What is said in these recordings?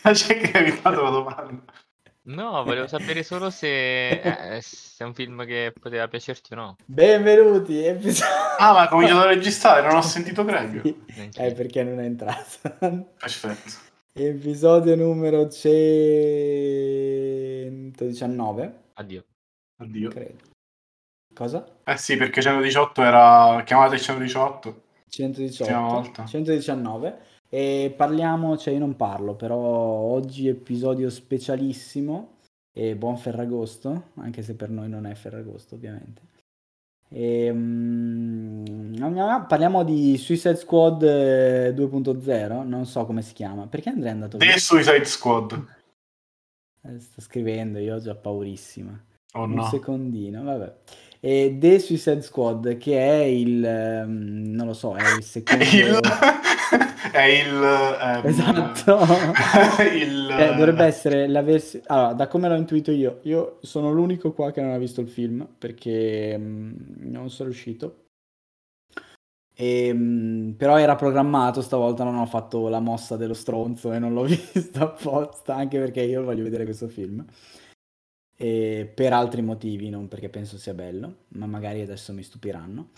piace che mi hai fatto la domanda. No, volevo sapere solo se è un film che poteva piacerti o no. Benvenuti, episodio... Ah, ma ho cominciato a registrare, non ho sentito Greg. Sì. Perché non è entrato. Perfetto. Episodio numero 119. Addio. Credo. Cosa? Eh sì, perché 118 era... Chiamate 118. Prima volta. 119. E parliamo, cioè io non parlo, però oggi episodio specialissimo e buon Ferragosto, anche se per noi non è Ferragosto ovviamente. Parliamo di Suicide Squad 2.0, non so come si chiama, perché Andrea è andato via? The Suicide Squad. Sto scrivendo, io ho già paurissima. Oh no. Un secondino, vabbè. E The Suicide Squad, che è il... non lo so, è il secondo... è il esatto. Dovrebbe essere la versione. Allora, da come l'ho intuito io sono l'unico qua che non ha visto il film perché non sono riuscito. Però era programmato, stavolta non ho fatto la mossa dello stronzo e non l'ho visto apposta, anche perché io voglio vedere questo film. E per altri motivi, non perché penso sia bello, ma magari adesso mi stupiranno.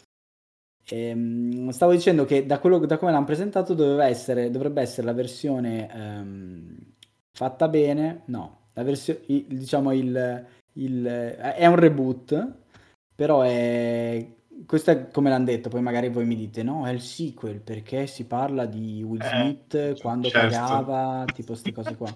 Stavo dicendo che da come l'hanno presentato dovrebbe essere la versione fatta bene, no, la versione diciamo è un reboot, però questo è come l'hanno detto. Poi magari voi mi dite no, è il sequel perché si parla di Will Smith quando cagava, tipo queste cose qua.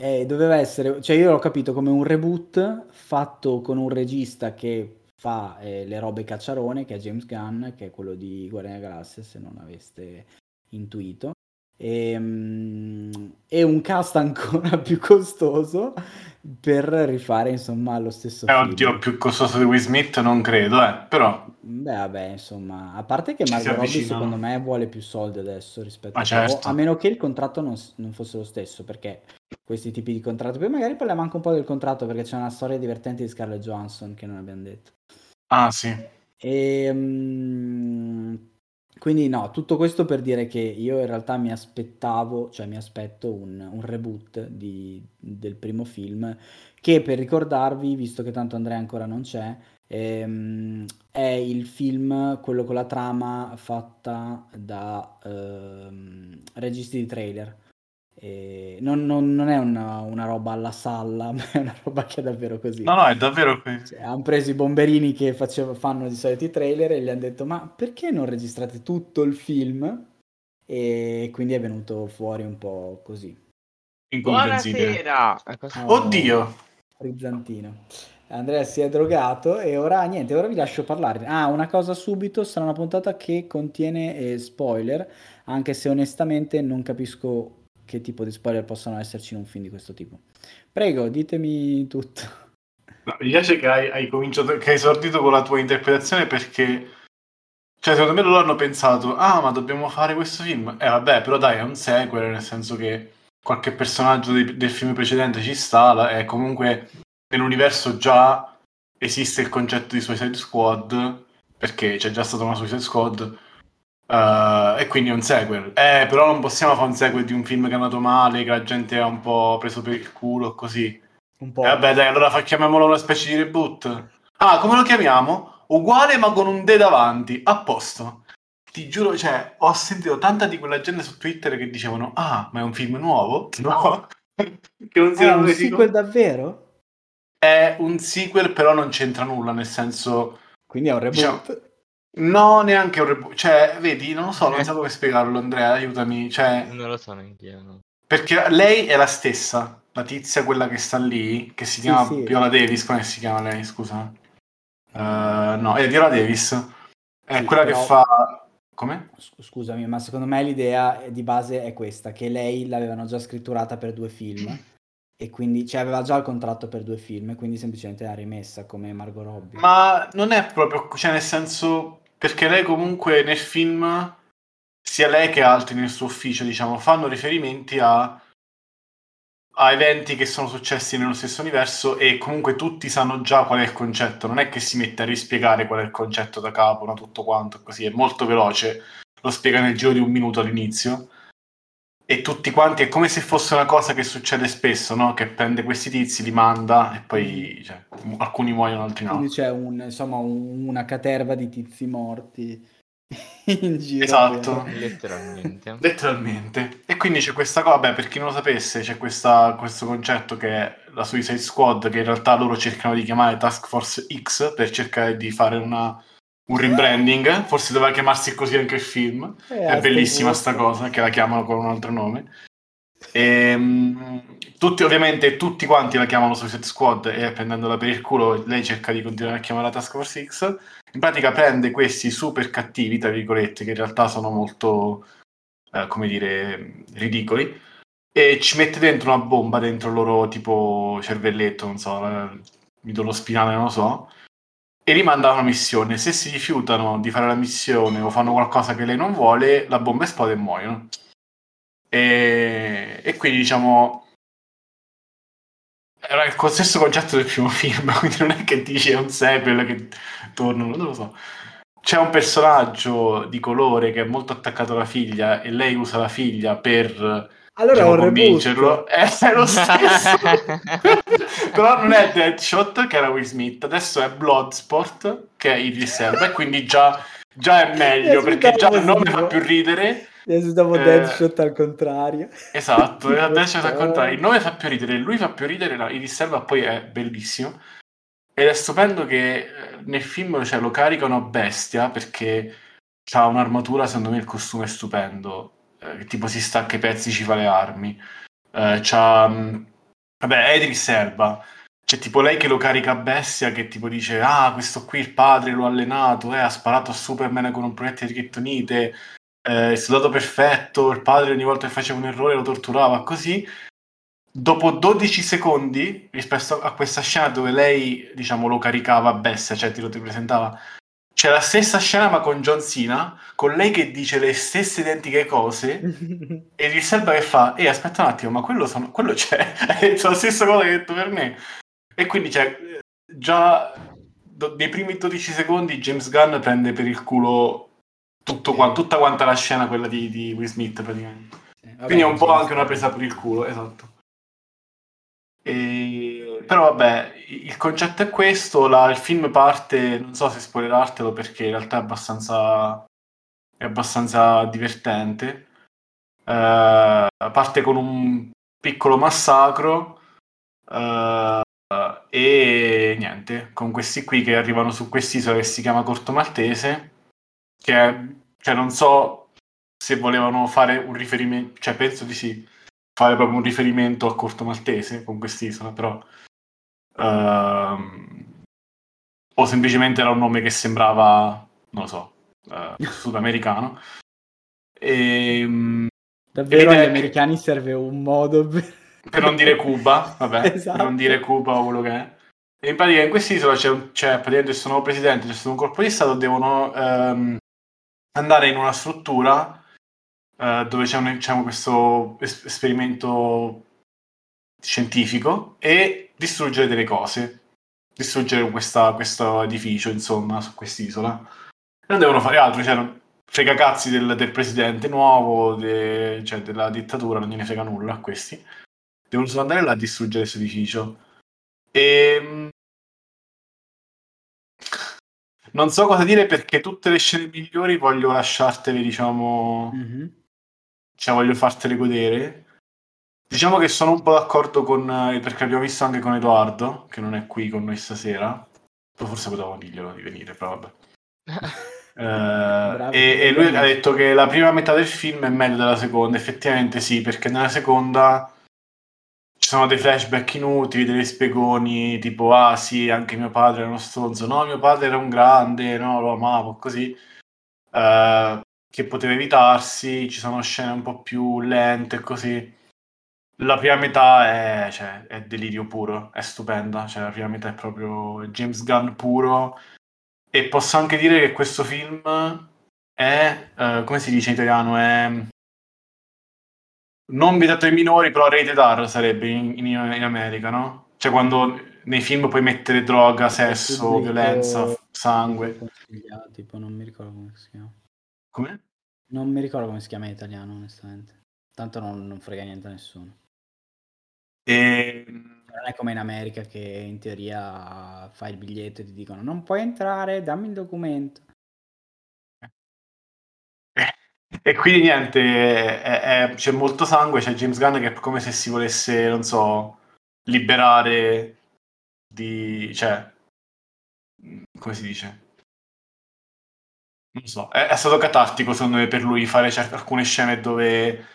Doveva essere, cioè io l'ho capito come un reboot fatto con un regista che fa le robe cacciarone, che è James Gunn, che è quello di Guardians of the Galaxy, se non aveste intuito, e un cast ancora più costoso per rifare insomma lo stesso film. Oddio, più costoso di Will Smith non credo, però... Beh, vabbè, insomma, a parte che Margot Robbie secondo me vuole più soldi adesso rispetto a meno che il contratto non fosse lo stesso, perché... questi tipi di contratto, poi magari parliamo anche un po' del contratto perché c'è una storia divertente di Scarlett Johansson che non abbiamo detto. Ah sì. Quindi no, tutto questo per dire che io in realtà mi aspetto un reboot del primo film, che per ricordarvi, visto che tanto Andrea ancora non c'è, è il film, quello con la trama fatta da registi di trailer. Non è una roba alla Salla, ma è una roba che è davvero così. No, è davvero così. Cioè, hanno preso i bomberini che fanno di solito i trailer e gli hanno detto: ma perché non registrate tutto il film? E quindi è venuto fuori un po' così. Buonasera! Oddio! Frizzantino. Andrea si è drogato e ora vi lascio parlare. Una cosa subito, sarà una puntata che contiene spoiler, anche se onestamente non capisco che tipo di spoiler possono esserci in un film di questo tipo. Prego, ditemi tutto. No, mi piace che hai esordito con la tua interpretazione, perché cioè secondo me loro hanno pensato ma dobbiamo fare questo film, vabbè, però dai, è un sequel, nel senso che qualche personaggio del film precedente ci sta, e comunque nell'universo già esiste il concetto di Suicide Squad, perché c'è già stata una Suicide Squad. E quindi è un sequel, però non possiamo fare un sequel di un film che è andato male, che la gente ha un po' preso per il culo, così un po'. Vabbè dai, allora chiamiamolo una specie di reboot. Come lo chiamiamo? Uguale ma con un D davanti, a posto. Ti giuro, cioè, ho sentito tanta di quella gente su Twitter che dicevano ma è un film nuovo? No. Che non si è un sequel davvero? È un sequel, però non c'entra nulla, nel senso, quindi è un reboot, diciamo. No, neanche un reboot, cioè, vedi, non lo so, non so come spiegarlo, Andrea, aiutami, cioè... Non lo so neanche io, no. Perché lei è la stessa, la tizia, quella che sta lì, che si chiama Viola Davis, come si chiama lei, scusa? No, è Viola Davis, è sì, quella però... che fa... Come? Scusami, ma secondo me l'idea di base è questa, che lei l'avevano già scritturata per 2 film, e quindi aveva già il contratto per 2 film, quindi semplicemente l'ha rimessa come Margot Robbie. Ma non è proprio, cioè nel senso, perché lei comunque nel film, sia lei che altri nel suo ufficio, diciamo, fanno riferimenti a eventi che sono successi nello stesso universo, e comunque tutti sanno già qual è il concetto, non è che si mette a rispiegare qual è il concetto da capo, no, tutto quanto, così è molto veloce. lo spiega nel giro di un minuto all'inizio, e tutti quanti è come se fosse una cosa che succede spesso, no? Che prende questi tizi, li manda e poi cioè, alcuni muoiono, altri no. Quindi c'è una caterva di tizi morti in giro. Esatto, letteralmente. E quindi c'è questa cosa, beh, per chi non lo sapesse, c'è questo concetto che è la Suicide Squad, che in realtà loro cercano di chiamare Task Force X per cercare di fare un rebranding, forse doveva chiamarsi così anche il film, è bellissima sta cosa, che la chiamano con un altro nome, e tutti quanti la chiamano Suicide Squad e prendendola per il culo lei cerca di continuare a chiamarla Task Force X. In pratica prende questi super cattivi, tra virgolette, che in realtà sono molto, come dire, ridicoli, e ci mette dentro una bomba dentro il loro tipo cervelletto, non so, midollo spinale, non lo so, e li manda a una missione. Se si rifiutano di fare la missione o fanno qualcosa che lei non vuole, la bomba esplode e muoiono. E quindi, diciamo, era il stesso concetto del primo film, quindi non è che dici è un sequel che tornano, non lo so. C'è un personaggio di colore che è molto attaccato alla figlia e lei usa la figlia per... Allora diciamo, convincerlo, è lo stesso. Però non è Deadshot, che era Will Smith, adesso è Bloodsport, che è Idris Elba, e quindi già è meglio, perché già non mi fa più ridere. Esultavo Deadshot al contrario. Esatto, Deadshot al contrario. Il nome fa più ridere, lui fa più ridere, Idris Elba poi è bellissimo. Ed è stupendo che nel film, cioè, lo caricano a bestia, perché ha un'armatura, secondo me il costume è stupendo. Tipo si stacca i pezzi, ci fa le armi, vabbè, Idris Elba, c'è tipo lei che lo carica a bestia, che tipo dice questo qui il padre lo ha allenato, ha sparato a Superman con un proiettile di kryptonite, è soldato perfetto, il padre ogni volta che faceva un errore lo torturava, così. Dopo 12 secondi rispetto a questa scena dove lei, diciamo, lo caricava a bestia, cioè ti presentava, c'è la stessa scena ma con John Cena, con lei che dice le stesse identiche cose e gli serve che fa aspetta un attimo, ma quello c'è, è la stessa cosa che hai detto per me. E quindi cioè, già nei primi 12 secondi James Gunn prende per il culo tutta quanta la scena, quella di Will Smith praticamente. Vabbè, quindi è un po' anche una presa per il culo, esatto. Però vabbè, il concetto è questo, il film parte, non so se spoilerartelo perché in realtà è abbastanza divertente, parte con un piccolo massacro e niente, con questi qui che arrivano su quest'isola che si chiama Corto Maltese, che è, cioè non so se volevano fare un riferimento, cioè penso di sì, fare proprio un riferimento a Corto Maltese con quest'isola, però o semplicemente era un nome che sembrava, non lo so, sudamericano. Davvero agli americani serve un modo per non dire Cuba, vabbè, esatto. Per non dire Cuba o quello che è. E in pratica in quest'isola c'è praticamente questo nuovo presidente, c'è stato un colpo di stato, devono andare in una struttura dove c'è questo esperimento scientifico e distruggere delle cose, distruggere questo edificio, insomma, su quest'isola. Non devono fare altro, cioè frega cazzi del presidente nuovo, cioè della dittatura, non gliene frega nulla a questi, devono solo andare là a distruggere questo edificio. E non so cosa dire, perché tutte le scene migliori voglio lasciartele, diciamo, cioè voglio fartele godere. Diciamo che sono un po' d'accordo perché abbiamo visto anche con Edoardo, che non è qui con noi stasera, forse potevamo dirglielo di venire, però vabbè. E lui ha detto che la prima metà del film è meglio della seconda, effettivamente sì, perché nella seconda ci sono dei flashback inutili, degli spiegoni, tipo sì, anche mio padre era uno stronzo, no, mio padre era un grande, no, lo amavo, così. Che poteva evitarsi, ci sono scene un po' più lente e così. La prima metà è delirio puro, è stupenda, cioè la prima metà è proprio James Gunn puro. E posso anche dire che questo film è, come si dice in italiano, è non vietato ai minori, però rated R sarebbe in America, no? Cioè quando nei film puoi mettere droga, sesso, violenza, sangue. Tipo, non mi ricordo come si chiama. Come? Non mi ricordo come si chiama in italiano, onestamente. Tanto non frega niente a nessuno. Non è come in America che in teoria fai il biglietto e ti dicono non puoi entrare, dammi il documento. E quindi niente, c'è molto sangue, c'è James Gunn che è come se si volesse, non so, liberare di... cioè, come si dice? Non so, è stato catartico secondo me per lui fare alcune scene dove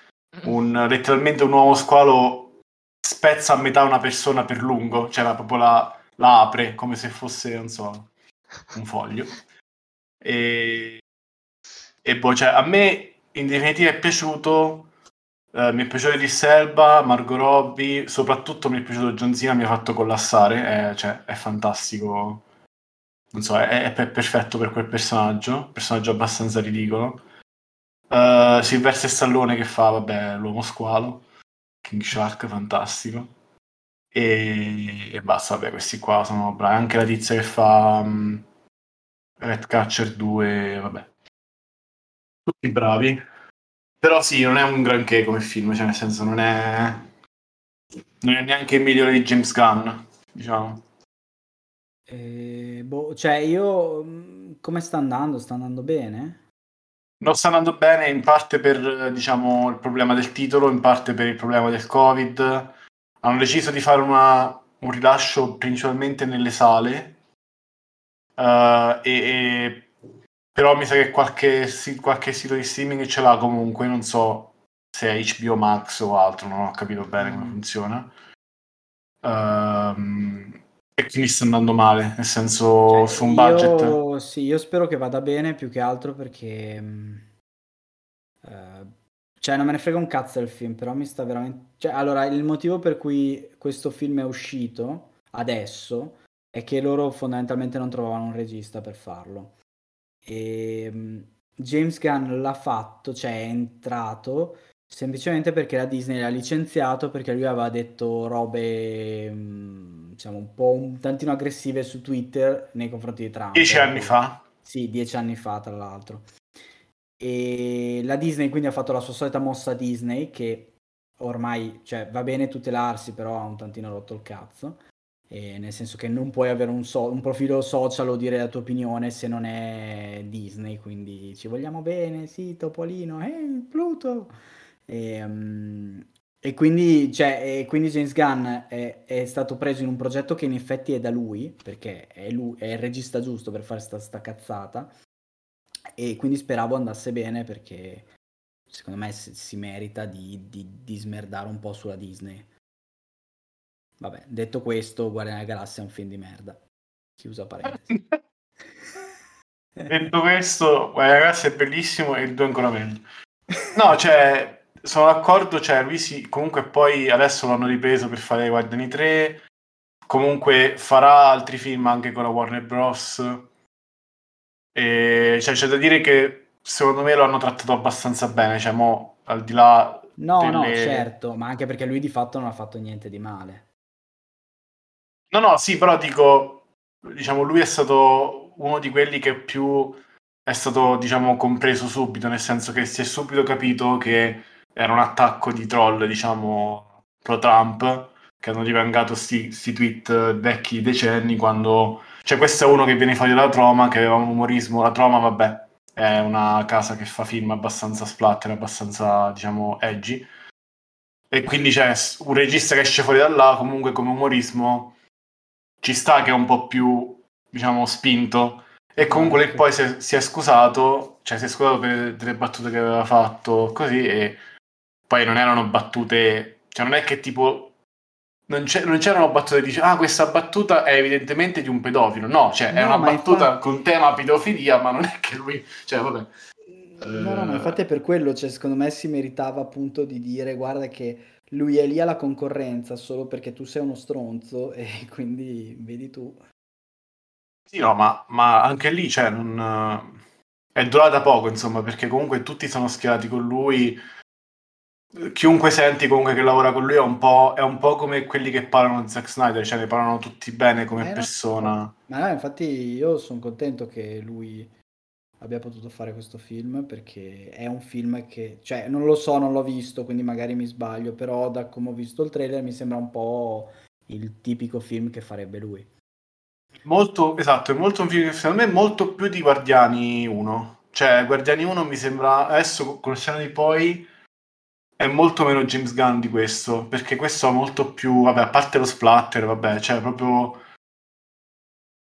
letteralmente un uomo squalo spezza a metà una persona per lungo, cioè proprio la apre come se fosse, non so, un foglio. E poi, cioè, a me in definitiva è piaciuto, mi è piaciuto Idris Elba, Margot Robbie, soprattutto mi è piaciuto John Cena, mi ha fatto collassare, cioè, è fantastico, non so, è perfetto per quel personaggio abbastanza ridicolo. Silvester Stallone che fa, vabbè, l'uomo squalo, King Shark, fantastico, e basta, vabbè, questi qua sono bravi, anche la tizia che fa Redcatcher 2, vabbè. Tutti bravi, però sì, non è un granché come film, cioè nel senso non è neanche il migliore di James Gunn, diciamo. Cioè io, come sta andando? Sta andando bene? Non sta andando bene in parte per, diciamo, il problema del titolo, in parte per il problema del Covid. Hanno deciso di fare un rilascio principalmente nelle sale, e però mi sa che qualche sito di streaming ce l'ha comunque, non so se è HBO Max o altro, non ho capito bene come funziona. E quindi sta andando male, nel senso, cioè, su un budget. Sì, io spero che vada bene più che altro perché... cioè non me ne frega un cazzo del film, però mi sta veramente... Cioè, allora, il motivo per cui questo film è uscito adesso è che loro fondamentalmente non trovavano un regista per farlo. E James Gunn l'ha fatto, cioè è entrato semplicemente perché la Disney l'ha licenziato perché lui aveva detto robe, diciamo, un tantino aggressive su Twitter nei confronti di Trump 10 anni fa. Sì, 10 anni fa tra l'altro, e la Disney quindi ha fatto la sua solita mossa Disney che ormai, cioè, va bene tutelarsi, però ha un tantino rotto il cazzo. Nel senso che non puoi avere un profilo social o dire la tua opinione se non è Disney, quindi ci vogliamo bene, sì, Topolino, Pluto! E quindi, cioè, quindi James Gunn è stato preso in un progetto che in effetti è da lui, perché è il regista giusto per fare sta cazzata, e quindi speravo andasse bene perché secondo me si merita di smerdare un po' sulla Disney. Vabbè, detto questo, Guardiani della Galassia è un film di merda. Chiusa parentesi. Detto questo, Guardiani della Galassia è bellissimo e il 2 ancora meglio. No, cioè, sono d'accordo, cioè, lui sì, comunque poi adesso l'hanno ripreso per fare Guardiani 3, comunque farà altri film anche con la Warner Bros. E, cioè, c'è da dire che secondo me lo hanno trattato abbastanza bene, cioè, mo, al di là... No, certo, ma anche perché lui di fatto non ha fatto niente di male. No, sì, però dico, diciamo, lui è stato uno di quelli che più è stato, diciamo, compreso subito, nel senso che si è subito capito che era un attacco di troll, diciamo, pro-Trump, che hanno divangato sti tweet vecchi decenni, quando... Cioè, questo è uno che viene fuori dalla Troma, che aveva un umorismo... La Troma, vabbè, è una casa che fa film abbastanza splatter, abbastanza, diciamo, edgy. E quindi c'è un regista che esce fuori da là, comunque come umorismo... ci sta che è un po' più, diciamo, spinto, e comunque lei poi si è scusato, cioè si è scusato per delle battute che aveva fatto, così, e poi non erano battute, cioè non è che tipo, non c'erano battute che dice, ah, questa battuta è evidentemente di un pedofilo, no, cioè è una battuta con tema pedofilia, ma non è che lui, cioè vabbè. No, ma infatti è per quello, cioè secondo me si meritava appunto di dire, guarda che lui è lì alla concorrenza solo perché tu sei uno stronzo e quindi vedi tu. Sì, no, ma anche lì, cioè, non è durata poco, insomma, perché comunque tutti sono schierati con lui. Chiunque senti comunque che lavora con lui è un po' come quelli che parlano di Zack Snyder, cioè ne parlano tutti bene come persona. No. Ma no, infatti io sono contento che lui abbia potuto fare questo film, perché è un film che, cioè, non lo so, non l'ho visto, quindi magari mi sbaglio, però da come ho visto il trailer mi sembra un po' il tipico film che farebbe lui. Molto, esatto, è molto un film che secondo me è molto più di Guardiani 1. Cioè, Guardiani 1 mi sembra, adesso con il scena di poi, è molto meno James Gunn di questo, perché questo ha molto più, vabbè, a parte lo splatter, vabbè, cioè proprio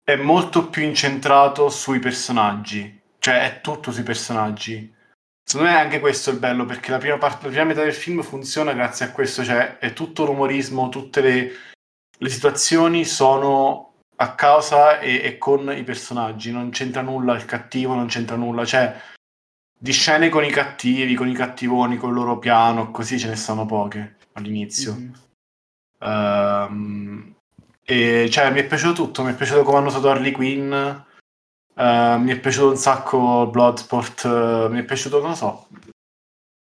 è molto più incentrato sui personaggi. Cioè, è tutto sui personaggi. Secondo me è anche questo il bello, perché la prima parte, la prima metà del film funziona grazie a questo, cioè è tutto l'umorismo, tutte le situazioni sono a causa e con i personaggi. Non c'entra nulla il cattivo, non c'entra nulla, cioè di scene con i cattivi, con i cattivoni, con il loro piano, così ce ne sono poche all'inizio. Mm-hmm. E cioè mi è piaciuto tutto, mi è piaciuto come hanno usato Harley Quinn. Mi è piaciuto un sacco Bloodsport, mi è piaciuto, non lo so,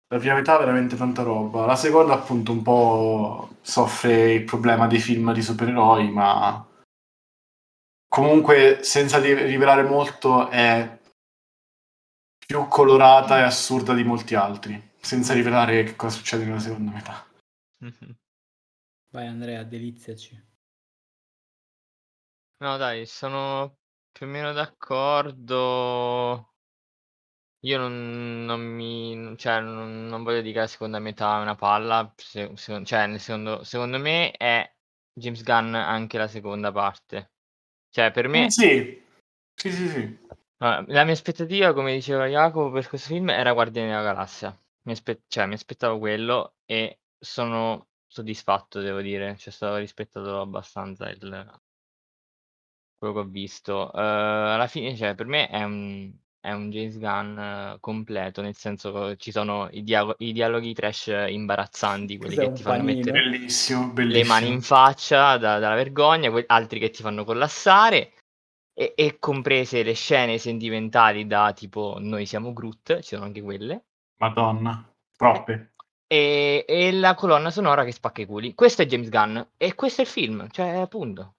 la prima metà veramente tanta roba, la seconda appunto un po' soffre il problema dei film di supereroi, ma comunque senza rivelare molto è più colorata e assurda di molti altri, senza rivelare che cosa succede nella seconda metà. Vai Andrea, deliziaci. No dai, sono più o meno d'accordo. Io non voglio dire che la seconda metà è una palla, cioè nel secondo, secondo me è James Gunn anche la seconda parte, cioè per me sì. La mia aspettativa, come diceva Jacopo, per questo film era Guardiani della Galassia, mi aspettavo quello e sono soddisfatto, devo dire, cioè stato rispettato abbastanza quello che ho visto. Alla fine, cioè, per me è un James Gunn completo, nel senso che ci sono i dialoghi trash imbarazzanti, quelli che ti fanno mettere bellissimo. Le mani in faccia dalla vergogna, altri che ti fanno collassare, e comprese le scene sentimentali da tipo Noi siamo Groot, ci sono anche quelle. Madonna, troppe. E la colonna sonora che spacca i culi. Questo è James Gunn e questo è il film, cioè appunto.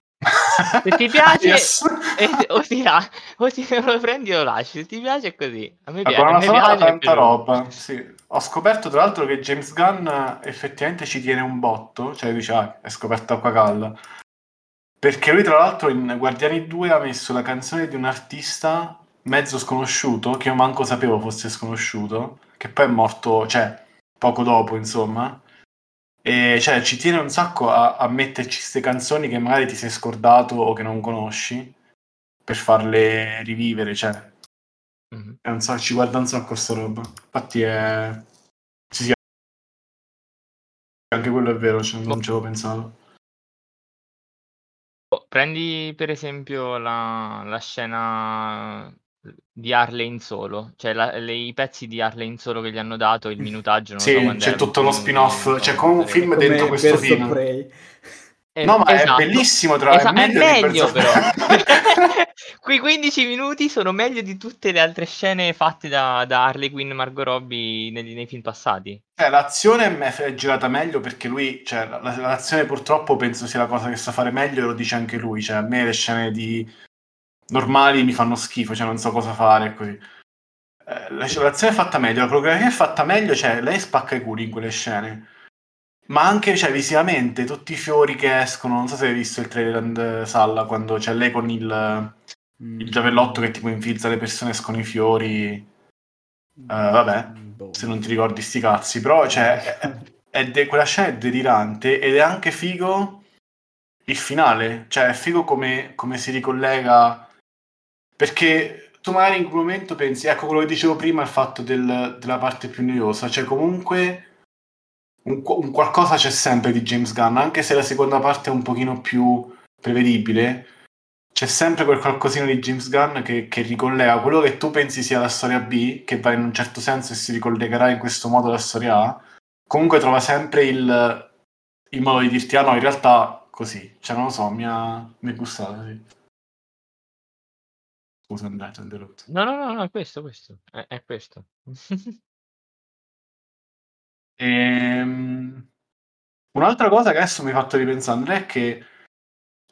Se ti piace, yes. Lo prendi o lo lasci. Se ti piace è così. A me piace, a me piace tanta roba, sì. Ho scoperto tra l'altro che James Gunn effettivamente ci tiene un botto. Cioè dice, è scoperto acqua calda, perché lui tra l'altro in Guardiani 2 ha messo la canzone di un artista mezzo sconosciuto, che io manco sapevo fosse sconosciuto, che poi è morto, cioè poco dopo insomma. E cioè ci tiene un sacco a metterci queste canzoni che magari ti sei scordato o che non conosci, per farle rivivere, cioè è un sacco, ci guarda un sacco sta roba, infatti è sì, anche quello è vero, cioè, non ci avevo pensato. Prendi per esempio la scena di Harley in solo, cioè i pezzi di Harley in solo che gli hanno dato, il minutaggio non sì, so, c'è tutto uno spin-off, c'è come un film dentro questo film. No, ma esatto. È bellissimo, tra l'altro è meglio però. Quei 15 minuti sono meglio di tutte le altre scene fatte da Harley Quinn e Margot Robbie nei film passati. L'azione è girata meglio perché lui, cioè l'azione purtroppo penso sia la cosa che sa fare meglio, e lo dice anche lui, cioè a me le scene di normali mi fanno schifo, cioè non so cosa fare, così. L'azione è fatta meglio, la programmazione è fatta meglio, cioè lei spacca i culi in quelle scene, ma anche, cioè, visivamente tutti i fiori che escono, non so se hai visto il trailer Salla, quando c'è lei con il giavellotto che tipo infilza le persone, escono i fiori, vabbè, se non ti ricordi sti cazzi, però cioè, quella scena è delirante, ed è anche figo il finale, cioè è figo come si ricollega, perché tu magari in quel momento pensi, ecco quello che dicevo prima, il fatto della parte più noiosa, cioè comunque un qualcosa c'è sempre di James Gunn, anche se la seconda parte è un pochino più prevedibile, c'è sempre quel qualcosino di James Gunn che ricollega quello che tu pensi sia la storia B, che va in un certo senso e si ricollegherà in questo modo alla storia A, comunque trova sempre il modo di dirti, ah no, in realtà così, cioè non lo so, mi è gustato, sì. Scusa Andrea, ti ho interrotto. No, è questo. Un'altra cosa che adesso mi ha fatto ripensare, Andrea, è che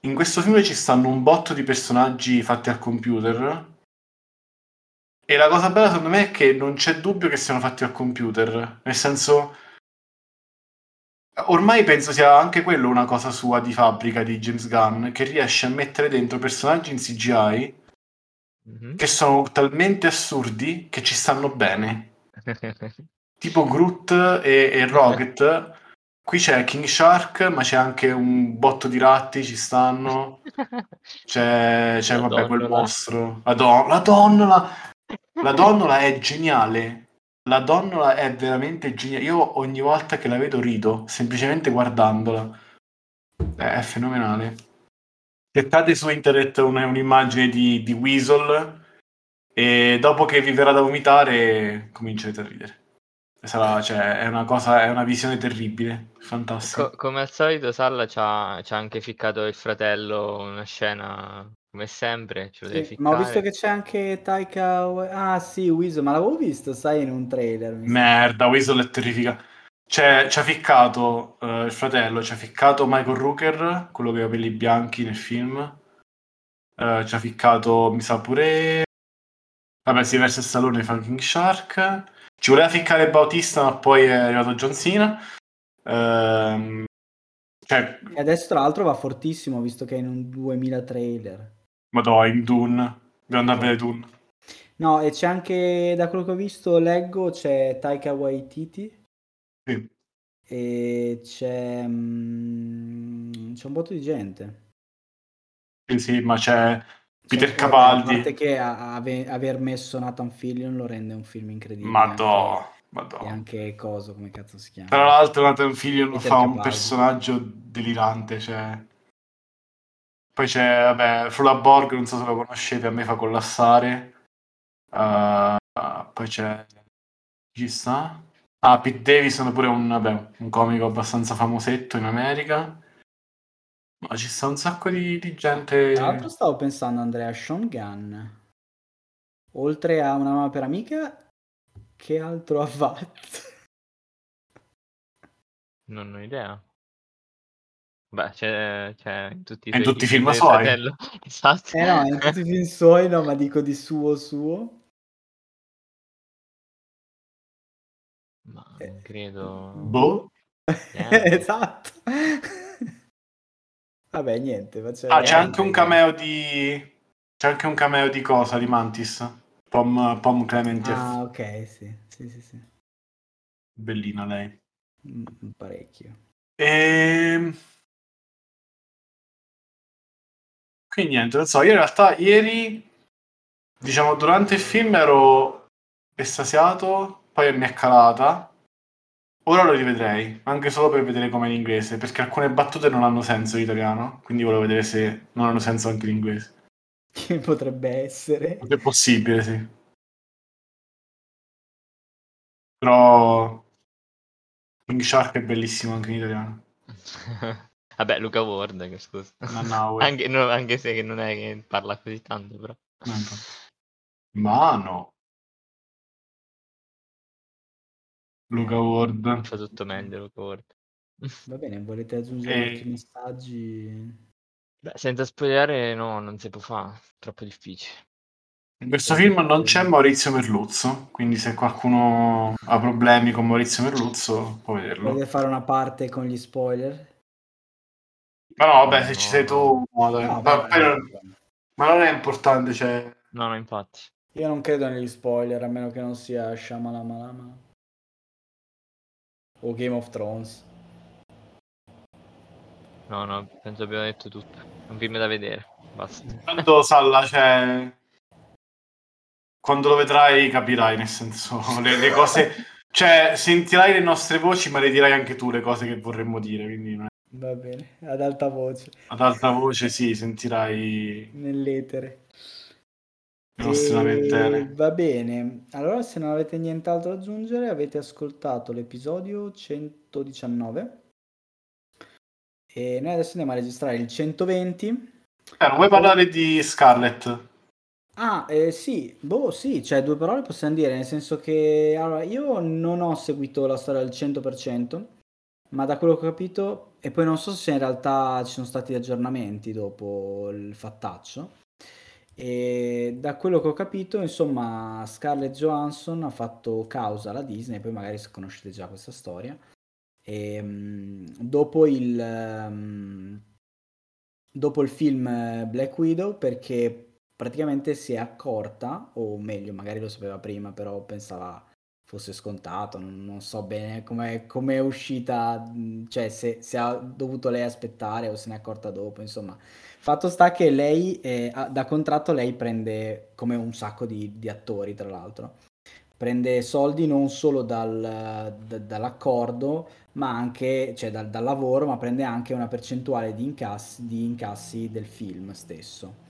in questo film ci stanno un botto di personaggi fatti al computer, E la cosa bella secondo me è che non c'è dubbio che siano fatti al computer, nel senso ormai penso sia anche quello una cosa sua di fabbrica di James Gunn, che riesce a mettere dentro personaggi in CGI che sono talmente assurdi che ci stanno bene. Tipo Groot e Rocket. Qui c'è King Shark, ma c'è anche un botto di ratti, ci stanno. C'è vabbè, quel mostro. La donnola è geniale. La donnola è veramente geniale. Io ogni volta che la vedo rido, semplicemente guardandola. È fenomenale. Cercate su internet un'immagine di Weasel e dopo che vi verrà da vomitare comincerete a ridere. Sarà, cioè, è una visione terribile, fantastica. Come al solito Salla ci ha anche ficcato il fratello, una scena come sempre, ce lo devi ficcare. Ma ho visto che c'è anche Taika, Weasel, ma l'avevo visto, sai, in un trailer. Merda, Weasel è terrificante. Ci ha ficcato il fratello, ci ha ficcato Michael Rooker, quello che ha i capelli bianchi nel film, ci ha ficcato, mi sa pure, vabbè, Silvester Stallone fa King Shark, ci voleva ficcare Bautista ma poi è arrivato John Cena, e adesso tra l'altro va fortissimo visto che è in un 2000 trailer. Madonna, in Dune, grande a vedere Dune. No, e c'è anche, da quello che ho visto, leggo, c'è Taika Waititi. Sì. E c'è un botto di gente. Sì, ma c'è Peter Capaldi. A parte che aver messo Nathan Fillion lo rende un film incredibile. Madonna. E anche Coso, come cazzo si chiama. Tra l'altro Nathan Fillion lo fa Capaldi, un personaggio delirante, cioè. Poi c'è, vabbè, Flula Borg, non so se la conoscete, a me fa collassare. Poi c'è, ci sta? Pete Davidson, pure un comico abbastanza famosetto in America. Ma ci sta un sacco di gente. Tra l'altro stavo pensando, Andrea, Sean Gunn, oltre a Una mamma per amica, che altro ha fatto? Non ho idea. Beh, c'è in tutti i film suoi. Esatto. No, in tutti i film suoi, no, ma dico di suo. Ma non credo. Boh. Esatto. Vabbè, niente. C'è anche un cameo di cosa? Di Mantis. Pom Clemente. Ah, ok, sì. Bellina lei. Parecchio. Quindi niente, non so. Io in realtà ieri, diciamo, durante il film ero estasiato. Poi mi è calata. Ora lo rivedrei, anche solo per vedere com'è in inglese, perché alcune battute non hanno senso in italiano, quindi volevo vedere se non hanno senso anche in inglese. Che potrebbe essere. È possibile, sì. Però King Shark è bellissimo anche in italiano. Vabbè, Luca Ward, che scusa. No, anche se che non è che parla così tanto, però. Ma no. Luca Ward fa tutto meglio. Luca Ward, va bene. Volete aggiungere altri messaggi? Beh, senza spoilerare, no, non si può fare, troppo difficile. In questo film non c'è Maurizio Merluzzo, quindi se qualcuno ha problemi con Maurizio Merluzzo può vederlo. Volete fare una parte con gli spoiler? Ma no, vabbè, se ci sei tu, ma non è importante, cioè. No, infatti. Io non credo negli spoiler, a meno che non sia Shyamalan o Game of Thrones. No, penso abbiamo detto tutto. È un film da vedere, basta. Quando Salla, cioè, quando lo vedrai capirai, nel senso, le cose, cioè sentirai le nostre voci, ma le dirai anche tu le cose che vorremmo dire, quindi no. Va bene, ad alta voce sì, sentirai nell'etere e va bene. Allora, se non avete nient'altro da aggiungere, avete ascoltato l'episodio 119 e noi adesso andiamo a registrare il 120. Non vuoi parlare di Scarlett? Sì, sì, cioè due parole possiamo dire, nel senso che allora, io non ho seguito la storia al 100%, ma da quello che ho capito, e poi non so se in realtà ci sono stati aggiornamenti dopo il fattaccio, E da quello che ho capito, insomma, Scarlett Johansson ha fatto causa alla Disney, poi magari se conoscete già questa storia, e dopo il film Black Widow, perché praticamente si è accorta, o meglio magari lo sapeva prima però pensava fosse scontato, non so bene come è uscita, cioè se ha dovuto lei aspettare o se ne è accorta dopo, insomma. Fatto sta che lei, da contratto lei prende, come un sacco di attori tra l'altro, prende soldi non solo dall'accordo, ma anche, cioè dal lavoro, ma prende anche una percentuale di incassi del film stesso.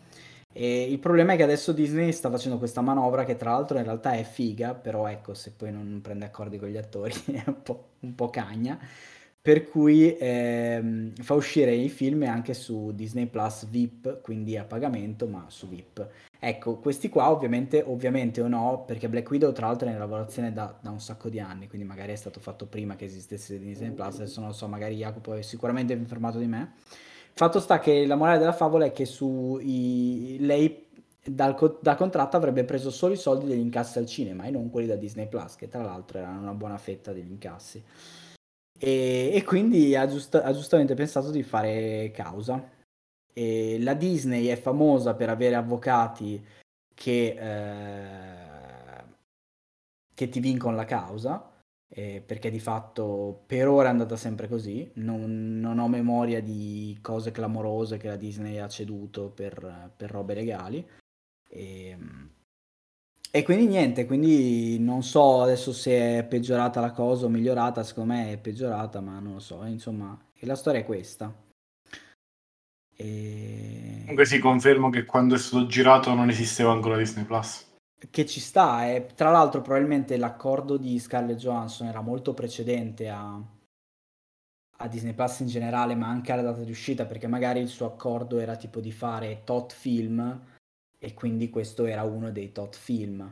E il problema è che adesso Disney sta facendo questa manovra che tra l'altro in realtà è figa, però ecco, se poi non prende accordi con gli attori è un po' cagna, per cui fa uscire i film anche su Disney Plus VIP, quindi a pagamento, ma su VIP. Ecco, questi qua ovviamente o no, perché Black Widow tra l'altro è in lavorazione da un sacco di anni, quindi magari è stato fatto prima che esistesse Disney Plus, adesso non lo so, magari Jacopo è sicuramente più informato di me. Fatto sta che la morale della favola è che lei da contratto avrebbe preso solo i soldi degli incassi al cinema e non quelli da Disney Plus, che tra l'altro erano una buona fetta degli incassi, e quindi ha giustamente pensato di fare causa. E la Disney è famosa per avere avvocati che ti vincono la causa. Perché di fatto per ora è andata sempre così, non ho memoria di cose clamorose che la Disney ha ceduto per robe legali, e quindi niente, quindi non so adesso se è peggiorata la cosa o migliorata, secondo me è peggiorata, ma non lo so, insomma la storia è questa. Comunque sì, confermo che quando è stato girato non esisteva ancora Disney Plus. Che ci sta, e tra l'altro probabilmente l'accordo di Scarlett Johansson era molto precedente a Disney Plus in generale, ma anche alla data di uscita, perché magari il suo accordo era tipo di fare tot film e quindi questo era uno dei tot film,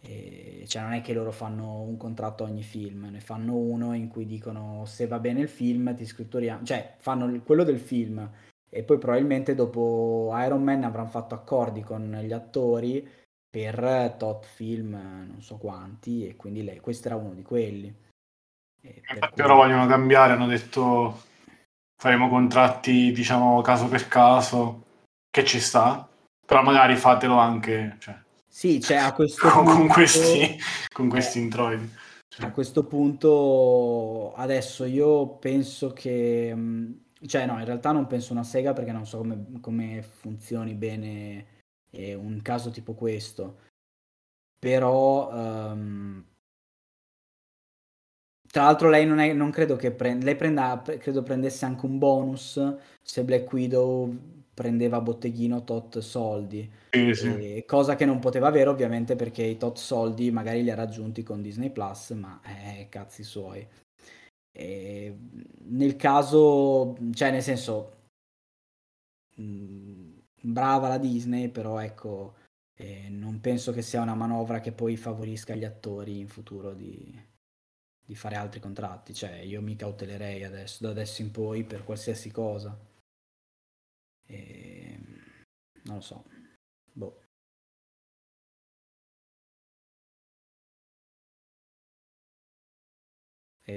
cioè non è che loro fanno un contratto ogni film, ne fanno uno in cui dicono se va bene il film ti scritturiamo, cioè fanno quello del film, e poi probabilmente dopo Iron Man avranno fatto accordi con gli attori per tot film non so quanti, e quindi questo era uno di quelli. Però vogliono cambiare, hanno detto faremo contratti diciamo caso per caso, che ci sta, però magari fatelo anche, cioè, sì, cioè, a questo punto, con questi introiti, cioè. A questo punto adesso io penso che, cioè no, in realtà non penso una sega, perché non so come funzioni bene un caso tipo questo, però tra l'altro lei non credo che prendesse anche un bonus se Black Widow prendeva a botteghino tot soldi, sì. Cosa che non poteva avere ovviamente, perché i tot soldi magari li ha raggiunti con Disney Plus, ma cazzi suoi, nel caso, cioè nel senso, brava la Disney, però ecco, non penso che sia una manovra che poi favorisca gli attori in futuro di fare altri contratti, cioè io mi cautelerei adesso, da adesso in poi, per qualsiasi cosa, non lo so, boh.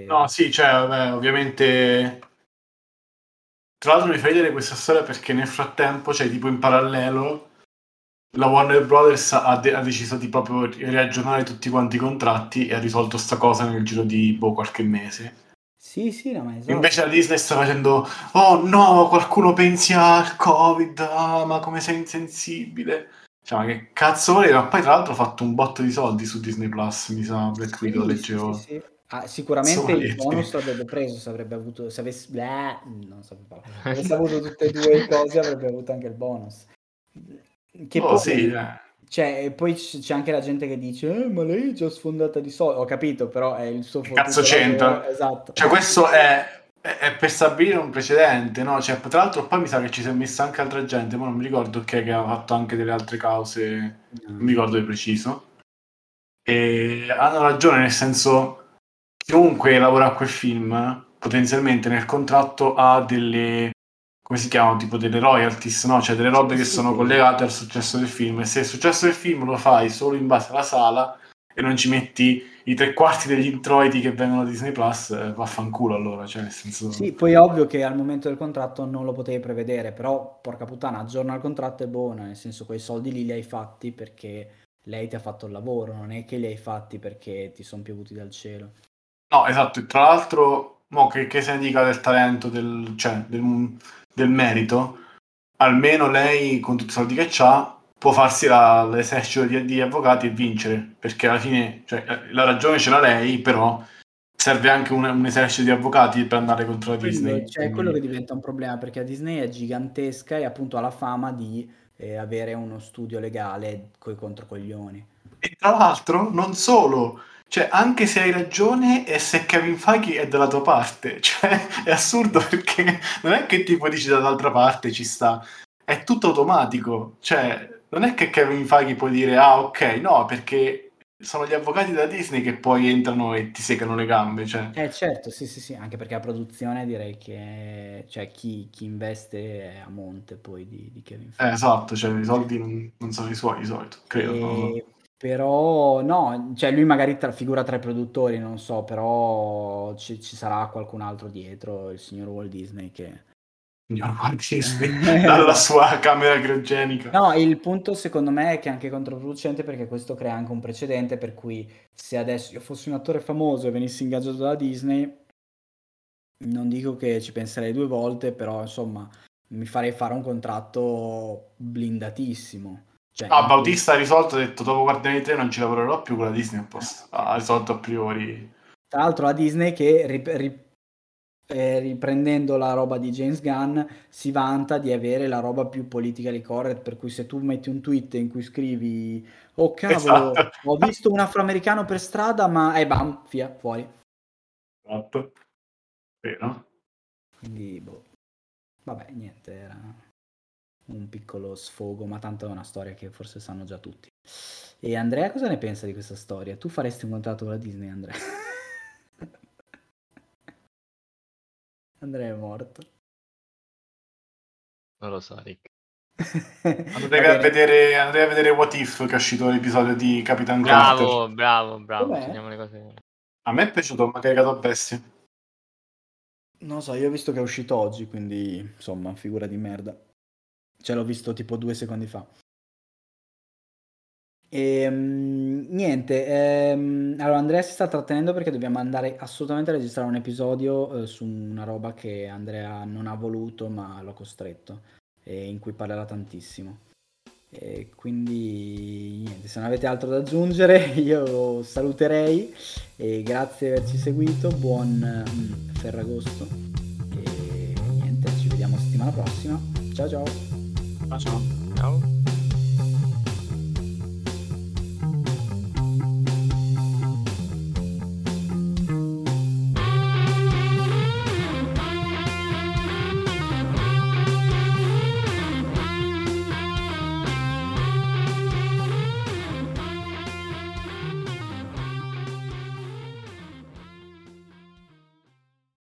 No, sì, cioè vabbè, ovviamente. Tra l'altro mi fai vedere questa storia perché nel frattempo, cioè tipo in parallelo, la Warner Brothers ha deciso di proprio riaggiornare tutti quanti i contratti e ha risolto sta cosa nel giro di qualche mese. Sì, no, ma esatto. Invece la Disney sta facendo, oh no, qualcuno pensi al Covid, ma come sei insensibile. Cioè, ma che cazzo voleva? Poi tra l'altro ha fatto un botto di soldi su Disney Plus, mi sa, Black Widow, leggevo. Sì. Ah, sicuramente il bonus l'avrebbe preso, se avrebbe avuto, se avesse, non so più parlare, avesse avuto tutte e due le cose avrebbe avuto anche il bonus, che poi, sì, cioè, poi c'è anche la gente che dice ma lei è già sfondata di soldi, ho capito, però è il suo cazzo c'entra, esatto. Cioè questo è per stabilire un precedente, no? Cioè, tra l'altro poi mi sa che ci si è messa anche altra gente, ma non mi ricordo che ha fatto anche delle altre cause, non mi ricordo di preciso, e hanno ragione, nel senso, chiunque lavora a quel film potenzialmente nel contratto ha delle come si chiamano, tipo delle royalties, no? Cioè delle robe che sono collegate al successo del film, e se il successo del film lo fai solo in base alla sala e non ci metti i 3/4 degli introiti che vengono da Disney Plus, vaffanculo allora, cioè nel senso... Sì, poi è ovvio che al momento del contratto non lo potevi prevedere, però porca puttana, aggiorna il contratto è buona, nel senso quei soldi lì li hai fatti perché lei ti ha fatto il lavoro, non è che li hai fatti perché ti sono piovuti dal cielo. No, esatto, e tra l'altro mo che se ne dica del talento, del merito, almeno lei con tutti i soldi che c'ha può farsi l'esercito di avvocati e vincere, perché alla fine, cioè, la ragione ce l'ha lei, però serve anche un esercito di avvocati per andare contro la Disney. Cioè, quindi... quello che diventa un problema, perché la Disney è gigantesca e appunto ha la fama di avere uno studio legale coi controcoglioni. E tra l'altro, non solo, cioè anche se hai ragione e se Kevin Feige è dalla tua parte, cioè è assurdo perché non è che tipo dici dall'altra parte ci sta, è tutto automatico, cioè... Non è che Kevin Feige puoi dire, ah ok, no, perché sono gli avvocati della Disney che poi entrano e ti segano le gambe, cioè. Certo, sì, anche perché la produzione direi che, cioè, chi investe è a monte poi di Kevin Feige. Esatto, cioè i soldi non sono i suoi di solito, credo. Però no, cioè lui magari figura tra i produttori, non so, però ci sarà qualcun altro dietro, il signor Walt Disney che... dalla sua camera criogenica. No, il punto secondo me è che è anche controproducente, perché questo crea anche un precedente per cui se adesso io fossi un attore famoso e venissi ingaggiato dalla Disney, non dico che ci penserei 2 volte, però insomma mi farei fare un contratto blindatissimo. Cioè, Bautista ha risolto, ha detto dopo Guardiani 3 non ci lavorerò più con la Disney, ha risolto a priori. Tra l'altro la Disney che riprendendo la roba di James Gunn si vanta di avere la roba più politically correct, per cui se tu metti un tweet in cui scrivi oh cavolo, esatto, ho visto un afroamericano per strada, ma bam, via, fuori. Esatto. Vero. Quindi vabbè, niente, era un piccolo sfogo, ma tanto è una storia che forse sanno già tutti. E Andrea cosa ne pensa di questa storia? Tu faresti un contratto con la Disney, Andrea? Andrea è morto. Non lo so, Rick. Andrei a vedere What If, che è uscito l'episodio di Capitan Carter. Bravo. Le cose... A me è piaciuto, ma caricato a bestia. Non lo so, io ho visto che è uscito oggi, quindi insomma, figura di merda. Cioè l'ho visto tipo 2 secondi fa. E, niente, allora Andrea si sta trattenendo perché dobbiamo andare assolutamente a registrare un episodio su una roba che Andrea non ha voluto ma l'ho costretto e in cui parlerà tantissimo, e quindi niente, se non avete altro da aggiungere io saluterei e grazie di averci seguito, buon Ferragosto e niente, ci vediamo settimana prossima, ciao ciao.